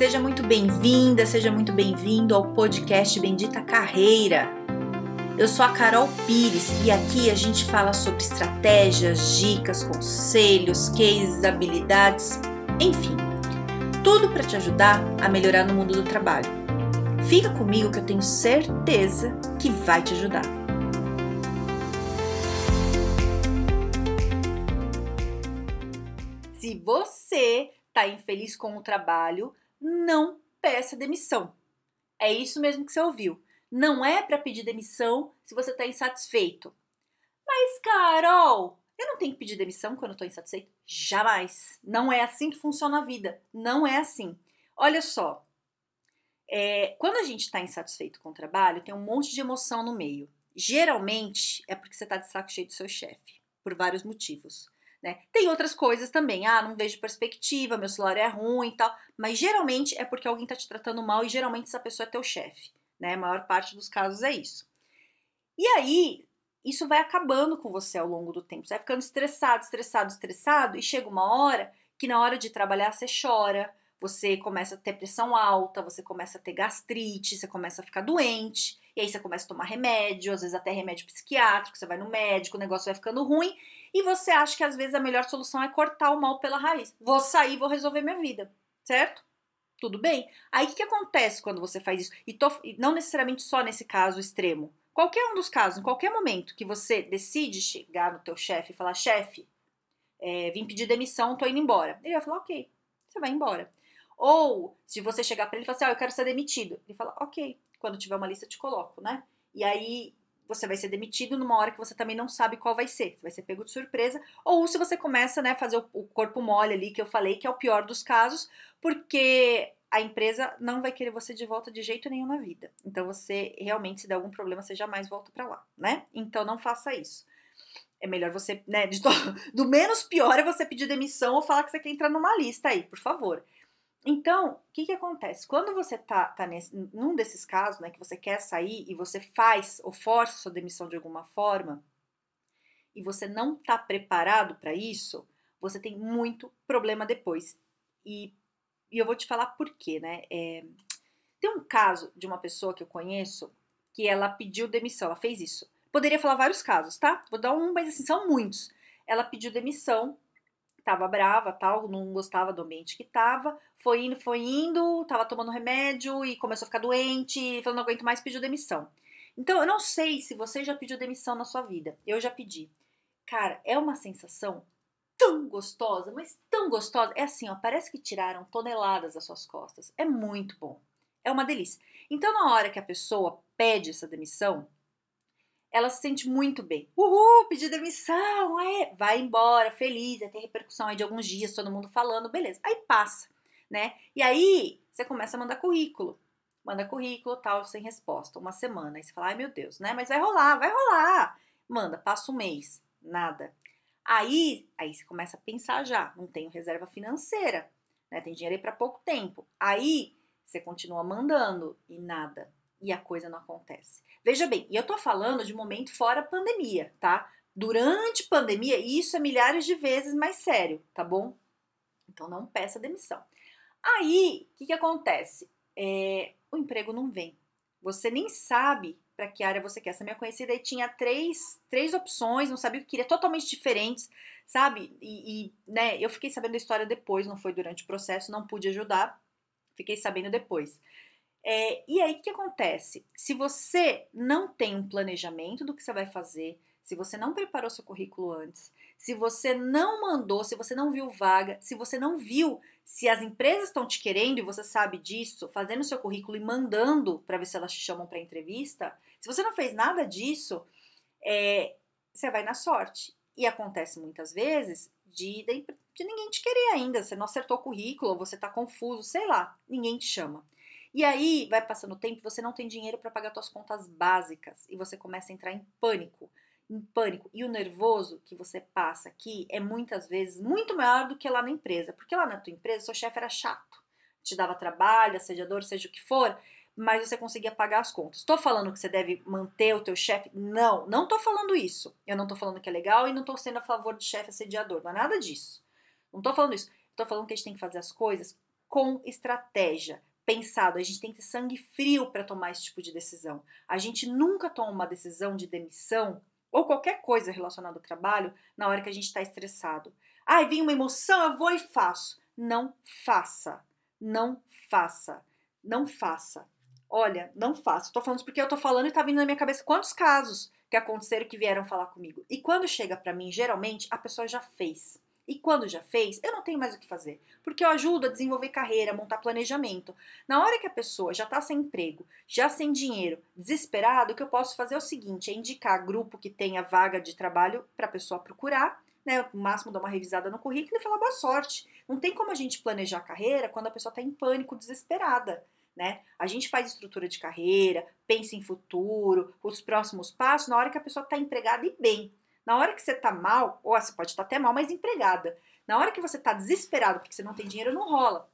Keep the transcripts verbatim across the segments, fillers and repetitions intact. Seja muito bem-vinda, seja muito bem-vindo ao podcast Bendita Carreira. Eu sou a Carol Pires e aqui a gente fala sobre estratégias, dicas, conselhos, cases, habilidades, enfim, tudo para te ajudar a melhorar no mundo do trabalho. Fica comigo que eu tenho certeza que vai te ajudar. Se você está infeliz com o trabalho, não peça demissão. É isso mesmo que você ouviu. Não é para pedir demissão se você está insatisfeito. Mas, Carol, eu não tenho que pedir demissão quando eu estou insatisfeito? Jamais. Não é assim que funciona a vida. Não é assim. Olha só. É, quando a gente está insatisfeito com o trabalho, tem um monte de emoção no meio. Geralmente é porque você está de saco cheio do seu chefe, por vários motivos. Né? Tem outras coisas também, ah, não vejo perspectiva, meu salário é ruim e tal, mas geralmente é porque alguém está te tratando mal e geralmente essa pessoa é teu chefe, né? A maior parte dos casos é isso. E aí, isso vai acabando com você ao longo do tempo, você vai ficando estressado, estressado, estressado e chega uma hora que na hora de trabalhar você chora, você começa a ter pressão alta, você começa a ter gastrite, você começa a ficar doente, e aí você começa a tomar remédio, às vezes até remédio psiquiátrico, você vai no médico, o negócio vai ficando ruim, e você acha que às vezes a melhor solução é cortar o mal pela raiz. Vou sair, vou resolver minha vida, certo? Tudo bem? Aí o que, que acontece quando você faz isso? E, tô, e não necessariamente só nesse caso extremo. Qualquer um dos casos, em qualquer momento que você decide chegar no teu chefe e falar, chefe, é, vim pedir demissão, tô indo embora. Ele vai falar, ok, você vai embora. Ou, se você chegar para ele e falar assim, ah, eu quero ser demitido. Ele fala, ok, quando tiver uma lista eu te coloco, né? E aí, você vai ser demitido numa hora que você também não sabe qual vai ser. Você vai ser pego de surpresa. Ou se você começa, né, a fazer o corpo mole ali, que eu falei, que é o pior dos casos, porque a empresa não vai querer você de volta de jeito nenhum na vida. Então, você realmente, se der algum problema, você jamais volta para lá, né? Então, não faça isso. É melhor você, né, de to... do menos pior é você pedir demissão ou falar que você quer entrar numa lista aí, por favor. Então, o que que acontece? Quando você tá, tá nesse, num desses casos, né, que você quer sair e você faz ou força a sua demissão de alguma forma e você não tá preparado para isso, você tem muito problema depois. E, e eu vou te falar por quê, né? É, tem um caso de uma pessoa que eu conheço que ela pediu demissão, ela fez isso. Poderia falar vários casos, tá? Vou dar um, mas assim, são muitos. Ela pediu demissão. Tava brava, tal, não gostava do ambiente que tava, foi indo, foi indo, tava tomando remédio e começou a ficar doente, falou, não aguento mais, pediu demissão. Então, eu não sei se você já pediu demissão na sua vida, eu já pedi. Cara, é uma sensação tão gostosa, mas tão gostosa, é assim, ó, parece que tiraram toneladas das suas costas, é muito bom, é uma delícia. Então, na hora que a pessoa pede essa demissão, ela se sente muito bem. Uhul, pedi demissão, aê, vai embora, feliz, vai ter repercussão aí de alguns dias, todo mundo falando, beleza. Aí passa, né? E aí, você começa a mandar currículo. Manda currículo, tal, sem resposta, uma semana. Aí você fala, ai meu Deus, né? Mas vai rolar, vai rolar. Manda, passa um mês, nada. Aí, aí você começa a pensar já, não tenho reserva financeira, né? Tem dinheiro aí pra pouco tempo. Aí, você continua mandando e nada. E a coisa não acontece. Veja bem, e eu tô falando de momento fora pandemia, tá? Durante pandemia, isso é milhares de vezes mais sério, tá bom? Então não peça demissão. Aí, o que que acontece? É, o emprego não vem. Você nem sabe para que área você quer. Essa minha conhecida aí tinha três, três opções, não sabia o que queria, totalmente diferentes, sabe? E, e né, eu fiquei sabendo a história depois, não foi durante o processo, não pude ajudar, fiquei sabendo depois. É, e aí o que acontece? Se você não tem um planejamento do que você vai fazer, se você não preparou seu currículo antes, se você não mandou, se você não viu vaga, se você não viu se as empresas estão te querendo e você sabe disso, fazendo seu currículo e mandando para ver se elas te chamam para entrevista, se você não fez nada disso, é, você vai na sorte. E acontece muitas vezes de, de ninguém te querer ainda, você não acertou o currículo, você está confuso, sei lá, ninguém te chama. E aí, vai passando o tempo, você não tem dinheiro para pagar suas contas básicas e você começa a entrar em pânico, em pânico. E o nervoso que você passa aqui é muitas vezes muito maior do que lá na empresa, porque lá na tua empresa, seu chefe era chato, te dava trabalho, assediador, seja o que for, mas você conseguia pagar as contas. Tô falando que você deve manter o teu chefe? Não, não tô falando isso. Eu não tô falando que é legal e não tô sendo a favor do chefe assediador, não é nada disso. Não tô falando isso. Tô falando que a gente tem que fazer as coisas com estratégia, pensado. A gente tem que ter sangue frio para tomar esse tipo de decisão. A gente nunca toma uma decisão de demissão ou qualquer coisa relacionada ao trabalho na hora que a gente está estressado. Ai, vem uma emoção, eu vou e faço. Não faça, não faça, não faça. Olha, não faça. Tô falando isso porque eu tô falando e tá vindo na minha cabeça quantos casos que aconteceram que vieram falar comigo. E quando chega pra mim, geralmente, a pessoa já fez. E quando já fez, eu não tenho mais o que fazer. Porque eu ajudo a desenvolver carreira, montar planejamento. Na hora que a pessoa já tá sem emprego, já sem dinheiro, desesperado, o que eu posso fazer é o seguinte, é indicar grupo que tenha vaga de trabalho pra pessoa procurar, né? O máximo dar uma revisada no currículo e falar boa sorte. Não tem como a gente planejar a carreira quando a pessoa tá em pânico, desesperada. Né? A gente faz estrutura de carreira, pensa em futuro, os próximos passos, na hora que a pessoa está empregada e bem. Na hora que você está mal, ou você pode estar até mal, mas empregada. Na hora que você está desesperado porque você não tem dinheiro, não rola.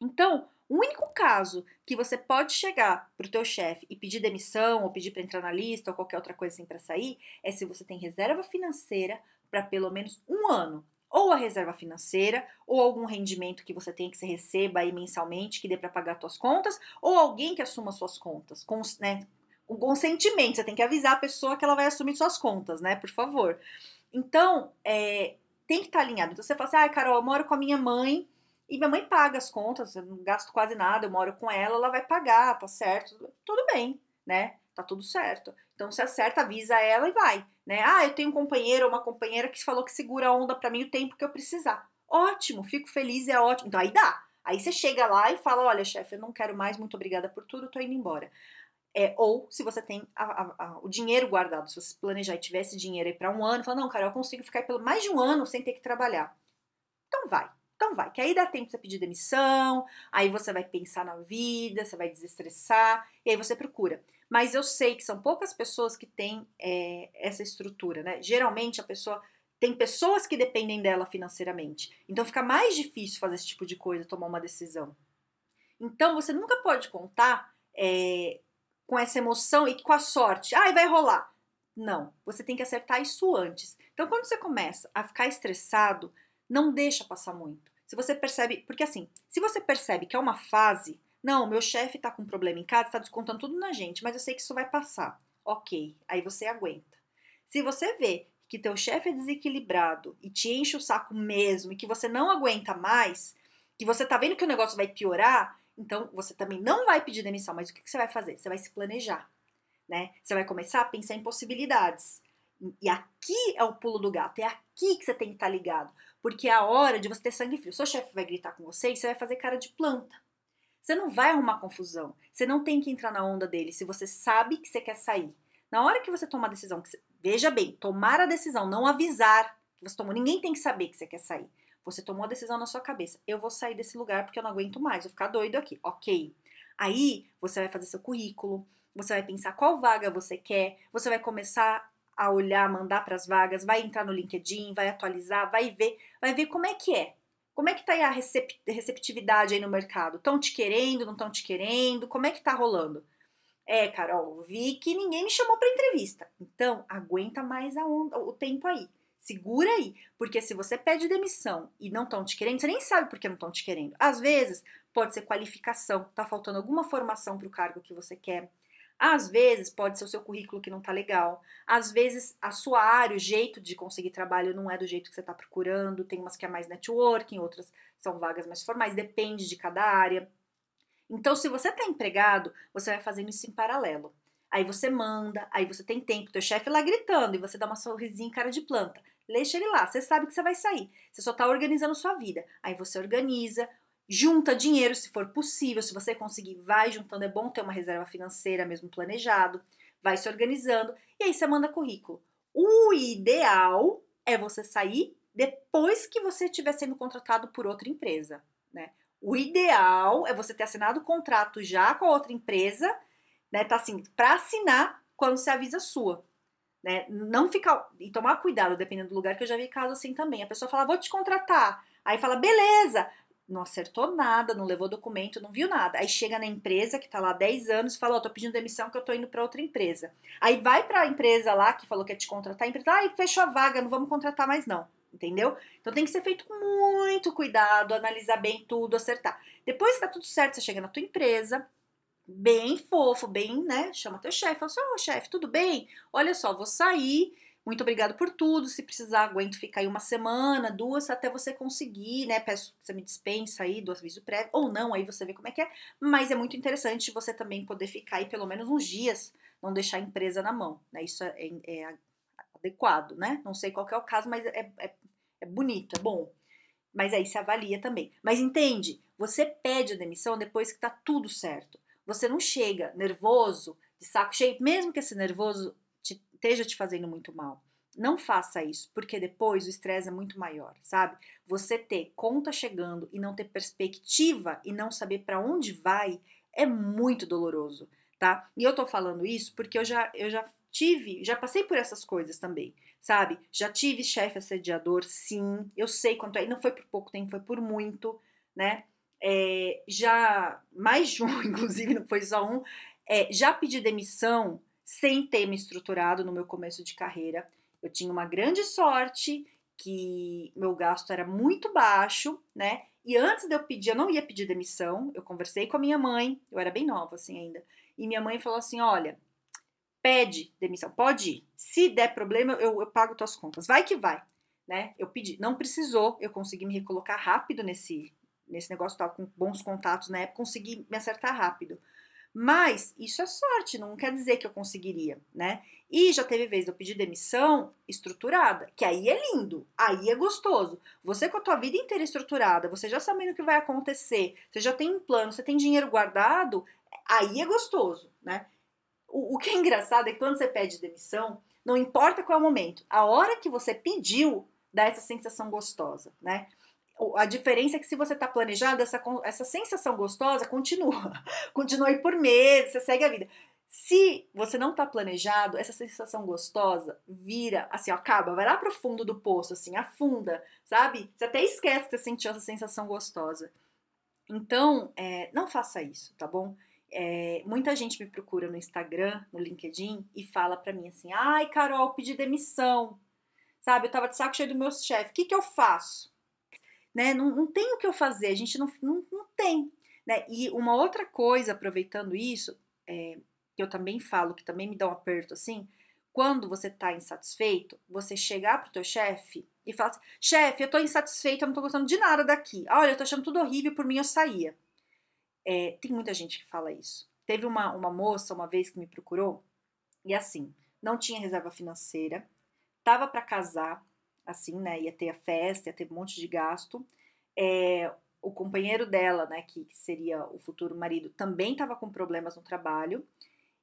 Então, o único caso que você pode chegar para o teu chefe e pedir demissão, ou pedir para entrar na lista, ou qualquer outra coisa assim para sair, é se você tem reserva financeira para pelo menos um ano. Ou a reserva financeira, ou algum rendimento que você tem que você receba aí mensalmente, que dê para pagar suas contas, ou alguém que assuma suas contas, com, né, com consentimento, você tem que avisar a pessoa que ela vai assumir suas contas, né, por favor. Então, é, tem que estar tá alinhado. Então, você fala assim, ah, Carol, eu moro com a minha mãe, e minha mãe paga as contas, eu não gasto quase nada, eu moro com ela, ela vai pagar, tá certo, tudo bem, né, tá tudo certo. Então, se acerta, avisa ela e vai, né? Ah, eu tenho um companheiro ou uma companheira que falou que segura a onda pra mim o tempo que eu precisar. Ótimo, fico feliz, é ótimo. Então, aí dá. Aí você chega lá e fala, olha, chefe, eu não quero mais, muito obrigada por tudo, eu tô indo embora. É, ou, se você tem a, a, a, o dinheiro guardado, se você planejar e tiver esse dinheiro aí pra um ano, fala, não, cara, eu consigo ficar pelo mais de um ano sem ter que trabalhar. Então, vai. Então vai, que aí dá tempo de você pedir demissão, aí você vai pensar na vida, você vai desestressar, e aí você procura. Mas eu sei que são poucas pessoas que têm é, essa estrutura, né? Geralmente a pessoa tem pessoas que dependem dela financeiramente. Então fica mais difícil fazer esse tipo de coisa, tomar uma decisão. Então você nunca pode contar é, com essa emoção e com a sorte. Ah, vai rolar. Não, você tem que acertar isso antes. Então quando você começa a ficar estressado, não deixa passar muito. Se você percebe, porque assim, se você percebe que é uma fase, não, meu chefe tá com um problema em casa, tá descontando tudo na gente, mas eu sei que isso vai passar. Ok, aí você aguenta. Se você vê que teu chefe é desequilibrado e te enche o saco mesmo e que você não aguenta mais, que você tá vendo que o negócio vai piorar, então você também não vai pedir demissão, mas o que, que você vai fazer? Você vai se planejar, né? Você vai começar a pensar em possibilidades. E aqui é o pulo do gato, é aqui que você tem que estar ligado, porque é a hora de você ter sangue frio. Seu chefe vai gritar com você e você vai fazer cara de planta. Você não vai arrumar confusão, você não tem que entrar na onda dele se você sabe que você quer sair. Na hora que você tomar a decisão, que você, veja bem, tomar a decisão, não avisar que você tomou, ninguém tem que saber que você quer sair. Você tomou a decisão na sua cabeça, eu vou sair desse lugar porque eu não aguento mais, vou ficar doido aqui, ok. Aí você vai fazer seu currículo, você vai pensar qual vaga você quer, você vai começar a olhar, mandar para as vagas, vai entrar no LinkedIn, vai atualizar, vai ver, vai ver como é que é. Como é que tá aí a receptividade aí no mercado? Estão te querendo, não estão te querendo? Como é que tá rolando? É, Carol, vi que ninguém me chamou para entrevista. Então, aguenta mais a onda, o tempo aí. Segura aí, porque se você pede demissão e não estão te querendo, você nem sabe por que não estão te querendo. Às vezes, pode ser qualificação, tá faltando alguma formação para o cargo que você quer. Às vezes pode ser o seu currículo que não tá legal, às vezes a sua área, o jeito de conseguir trabalho não é do jeito que você tá procurando, tem umas que é mais networking, outras são vagas mais formais, depende de cada área. Então se você tá empregado, você vai fazendo isso em paralelo. Aí você manda, aí você tem tempo, teu chefe lá gritando e você dá uma sorrisinha em cara de planta. Deixa ele lá, você sabe que você vai sair, você só tá organizando sua vida. Aí você organiza, junta dinheiro se for possível, se você conseguir, vai juntando, é bom ter uma reserva financeira mesmo planejado, vai se organizando e aí você manda currículo. O ideal é você sair depois que você estiver sendo contratado por outra empresa, né? O ideal é você ter assinado o contrato já com a outra empresa, né? Tá assim, para assinar quando você avisa a sua. Né? Não ficar, e tomar cuidado, dependendo do lugar, que eu já vi caso assim também. A pessoa fala, vou te contratar. Aí fala, beleza. Não acertou nada, não levou documento, não viu nada. Aí chega na empresa que tá lá há dez anos e fala, ó, tô pedindo demissão que eu tô indo pra outra empresa. Aí vai pra empresa lá que falou que ia te contratar, a empresa, ah, fechou a vaga, não vamos contratar mais não. entendeu? Então tem que ser feito com muito cuidado, analisar bem tudo, acertar. Depois que tá tudo certo, você chega na tua empresa, bem fofo, bem, né, chama teu chefe, fala assim, ô, chefe, tudo bem? Olha só, vou sair, muito obrigado por tudo, se precisar, aguento ficar aí uma semana, duas, até você conseguir, né, peço que você me dispensa aí do aviso prévio, ou não, aí você vê como é que é, mas é muito interessante você também poder ficar aí pelo menos uns dias, não deixar a empresa na mão, né, isso é, é, é adequado, né, não sei qual que é o caso, mas é, é, é bonito, é bom. Mas aí se avalia também. Mas entende, você pede a demissão depois que tá tudo certo. Você não chega nervoso, de saco cheio, mesmo que esse nervoso te, esteja te fazendo muito mal. Não faça isso, porque depois o estresse é muito maior, sabe? Você ter conta chegando e não ter perspectiva e não saber para onde vai é muito doloroso, tá? E eu tô falando isso porque eu já, eu já tive, já passei por essas coisas também, sabe? Já tive chefe assediador, sim, eu sei quanto é, e não foi por pouco tempo, foi por muito, né? É, já, mais de um, inclusive, não foi só um, é, já pedi demissão sem ter me estruturado no meu começo de carreira. Eu tinha uma grande sorte que meu gasto era muito baixo, né? E antes de eu pedir, eu não ia pedir demissão, eu conversei com a minha mãe, eu era bem nova assim ainda, e minha mãe falou assim, olha, pede demissão, pode ir, se der problema eu, eu pago tuas contas, vai que vai, né? Eu pedi, não precisou, eu consegui me recolocar rápido nesse... Nesse negócio, tava com bons contatos na época, consegui me acertar rápido. Mas isso é sorte, não quer dizer que eu conseguiria, né? E já teve vez de eu pedir demissão estruturada, que aí é lindo, aí é gostoso. Você com a tua vida inteira estruturada, você já sabendo o que vai acontecer, você já tem um plano, você tem dinheiro guardado, aí é gostoso, né? O, o que é engraçado é que quando você pede demissão, não importa qual é o momento, a hora que você pediu, dá essa sensação gostosa, né? A diferença é que se você tá planejado, essa, essa sensação gostosa continua. Continua aí por meses, você segue a vida. Se você não tá planejado, essa sensação gostosa vira, assim, ó, acaba, vai lá pro fundo do poço, assim, afunda, sabe? Você até esquece que você sentiu essa sensação gostosa. Então, é, não faça isso, tá bom? É, muita gente me procura no Instagram, no LinkedIn, e fala pra mim assim, ai, Carol, pedi demissão, sabe? Eu tava de saco cheio do meu chefe, o que que eu faço? Né? Não, não tem o que eu fazer, a gente não, não, não tem. Né? E uma outra coisa, aproveitando isso, é, que eu também falo, que também me dá um aperto assim, quando você tá insatisfeito, você chegar pro teu chefe e falar assim, chefe, eu tô insatisfeito, eu não tô gostando de nada daqui, olha, eu tô achando tudo horrível, por mim eu saía. É, tem muita gente que fala isso. Teve uma, uma moça, uma vez, que me procurou, e assim, não tinha reserva financeira, tava para casar, assim, né, ia ter a festa, ia ter um monte de gasto, é, o companheiro dela, né, que, que seria o futuro marido, também estava com problemas no trabalho,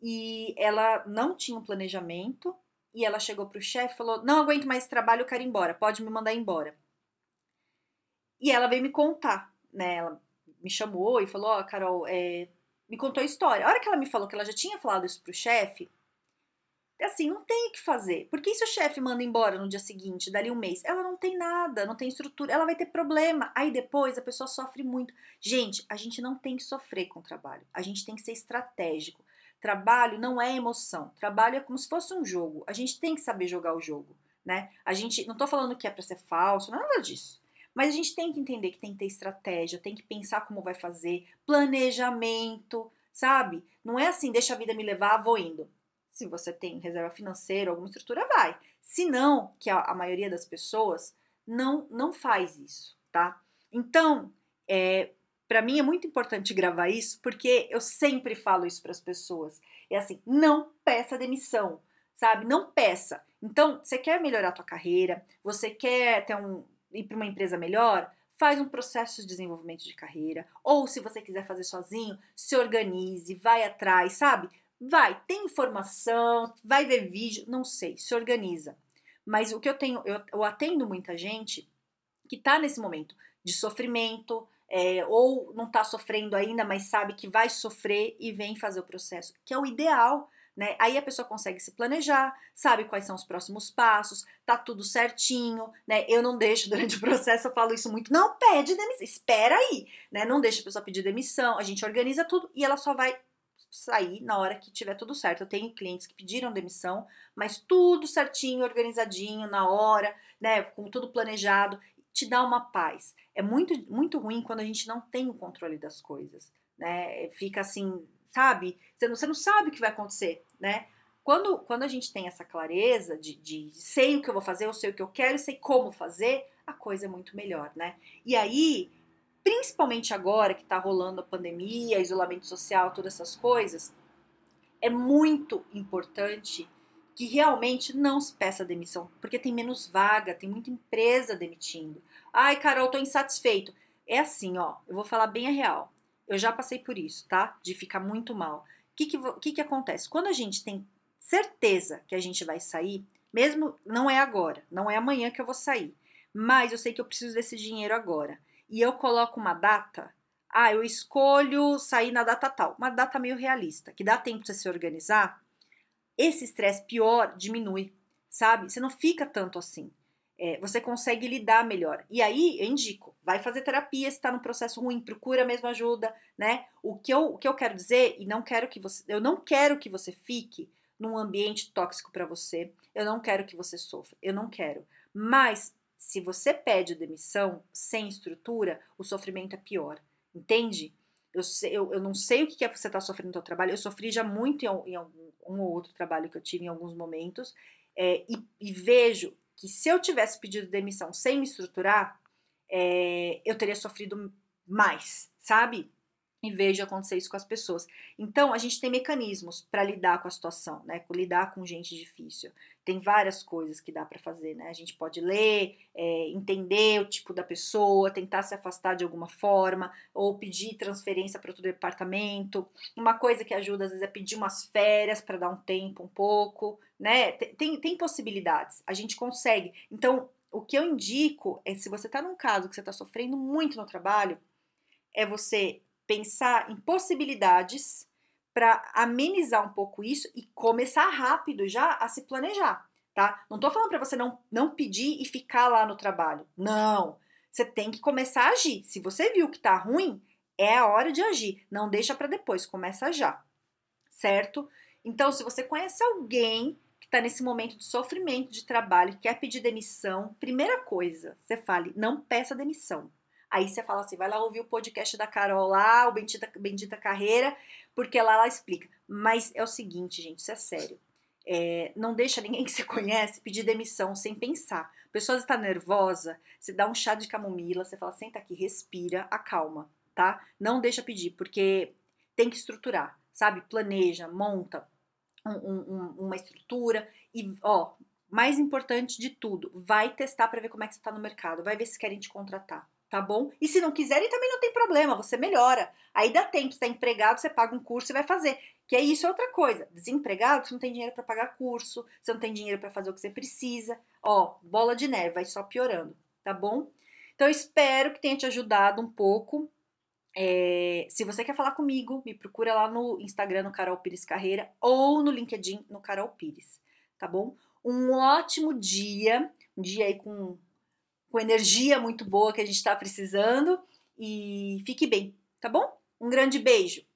e ela não tinha um planejamento, e ela chegou pro chefe e falou, não aguento mais esse trabalho, eu quero ir embora, pode me mandar embora. E ela veio me contar, né, ela me chamou e falou, ó, oh, Carol, é... me contou a história. A hora que ela me falou que ela já tinha falado isso pro chefe, assim, não tem o que fazer, porque e se o chefe manda embora no dia seguinte, dali um mês, ela não tem nada, não tem estrutura, ela vai ter problema, aí depois a pessoa sofre muito. Gente, a gente não tem que sofrer com o trabalho, a gente tem que ser estratégico, trabalho não é emoção, trabalho é como se fosse um jogo, a gente tem que saber jogar o jogo, né, a gente, não tô falando que é pra ser falso, não é nada disso, mas a gente tem que entender que tem que ter estratégia, tem que pensar como vai fazer, planejamento, sabe, não é assim, deixa a vida me levar, vou indo. Se você tem reserva financeira, alguma estrutura, vai. Se não, que a, a maioria das pessoas não, não faz isso, tá? Então, é, pra mim é muito importante gravar isso, porque eu sempre falo isso pras pessoas. É assim, não peça demissão, sabe? Não peça. Então, você quer melhorar a tua carreira, você quer ter um, ir pra uma empresa melhor, faz um processo de desenvolvimento de carreira, ou se você quiser fazer sozinho, se organize, vai atrás, sabe? Vai, tem informação, vai ver vídeo, não sei, se organiza. Mas o que eu tenho, eu, eu atendo muita gente que tá nesse momento de sofrimento, é, ou não tá sofrendo ainda, mas sabe que vai sofrer e vem fazer o processo, que é o ideal, né? Aí a pessoa consegue se planejar, sabe quais são os próximos passos, tá tudo certinho, né? Eu não deixo durante o processo, eu falo isso muito, não pede demissão, espera aí, né? Não deixa a pessoa pedir demissão, a gente organiza tudo e ela só vai sair na hora que tiver tudo certo. Eu tenho clientes que pediram demissão, mas tudo certinho, organizadinho, na hora, né, com tudo planejado, te dá uma paz. É muito, muito ruim quando a gente não tem o controle das coisas, né? Fica assim, sabe? Você não, você não sabe o que vai acontecer, né? Quando, quando a gente tem essa clareza de, de sei o que eu vou fazer, eu sei o que eu quero, eu sei como fazer, a coisa é muito melhor, né? E aí, principalmente agora que tá rolando a pandemia, isolamento social, todas essas coisas, é muito importante que realmente não se peça demissão, porque tem menos vaga, tem muita empresa demitindo. Ai, Carol, tô insatisfeito. É assim, ó, eu vou falar bem a real. Eu já passei por isso, tá? De ficar muito mal. O que que, que que acontece? Quando a gente tem certeza que a gente vai sair, mesmo não é agora, não é amanhã que eu vou sair, mas eu sei que eu preciso desse dinheiro agora. E eu coloco uma data, ah, eu escolho sair na data tal, uma data meio realista, que dá tempo de você se organizar, esse estresse pior diminui, sabe? Você não fica tanto assim, é, você consegue lidar melhor. E aí, eu indico, vai fazer terapia se tá num processo ruim, procura mesmo ajuda, né? O que eu, o que eu quero dizer, e não quero que você, eu não quero que você fique num ambiente tóxico para você, eu não quero que você sofra, eu não quero, mas se você pede demissão sem estrutura, o sofrimento é pior, entende? Eu, eu, eu não sei o que é que você está sofrendo no seu trabalho, eu sofri já muito em, em algum, um ou outro trabalho que eu tive em alguns momentos, é, e, e vejo que se eu tivesse pedido demissão sem me estruturar, é, eu teria sofrido mais, sabe? E vejo acontecer isso com as pessoas. Então, a gente tem mecanismos para lidar com a situação, né? Lidar com gente difícil. Tem várias coisas que dá para fazer, né? A gente pode ler, é, entender o tipo da pessoa, tentar se afastar de alguma forma, ou pedir transferência para outro departamento. Uma coisa que ajuda, às vezes, é pedir umas férias para dar um tempo, um pouco, né? Tem, tem possibilidades, a gente consegue. Então, o que eu indico é, se você está num caso que você está sofrendo muito no trabalho, é você pensar em possibilidades para amenizar um pouco isso e começar rápido já a se planejar, tá? Não tô falando para você não, não pedir e ficar lá no trabalho. Não! Você tem que começar a agir. Se você viu que tá ruim, é a hora de agir. Não deixa para depois, começa já, certo? Então, se você conhece alguém que tá nesse momento de sofrimento de trabalho, quer pedir demissão, primeira coisa, você fale, não peça demissão. Aí você fala assim, vai lá ouvir o podcast da Carol lá, o Bendita, Bendita Carreira, porque lá ela explica. Mas é o seguinte, gente, isso é sério. É, não deixa ninguém que você conhece pedir demissão sem pensar. A pessoa está nervosa, você dá um chá de camomila, você fala, senta aqui, respira, acalma, tá? Não deixa pedir, porque tem que estruturar, sabe? Planeja, monta um, um, uma estrutura e, ó, mais importante de tudo, vai testar para ver como é que você está no mercado, vai ver se querem te contratar. Tá bom? E se não quiserem, também não tem problema, você melhora. Aí dá tempo, você está empregado, você paga um curso e vai fazer. Que é isso, é outra coisa. Desempregado, você não tem dinheiro para pagar curso, você não tem dinheiro para fazer o que você precisa. Ó, bola de neve, vai só piorando, tá bom? Então, eu espero que tenha te ajudado um pouco. É, se você quer falar comigo, me procura lá no Instagram, no Carol Pires Carreira, ou no LinkedIn, no Carol Pires, tá bom? Um ótimo dia, um dia aí com... com energia muito boa que a gente está precisando, e fique bem, tá bom? Um grande beijo!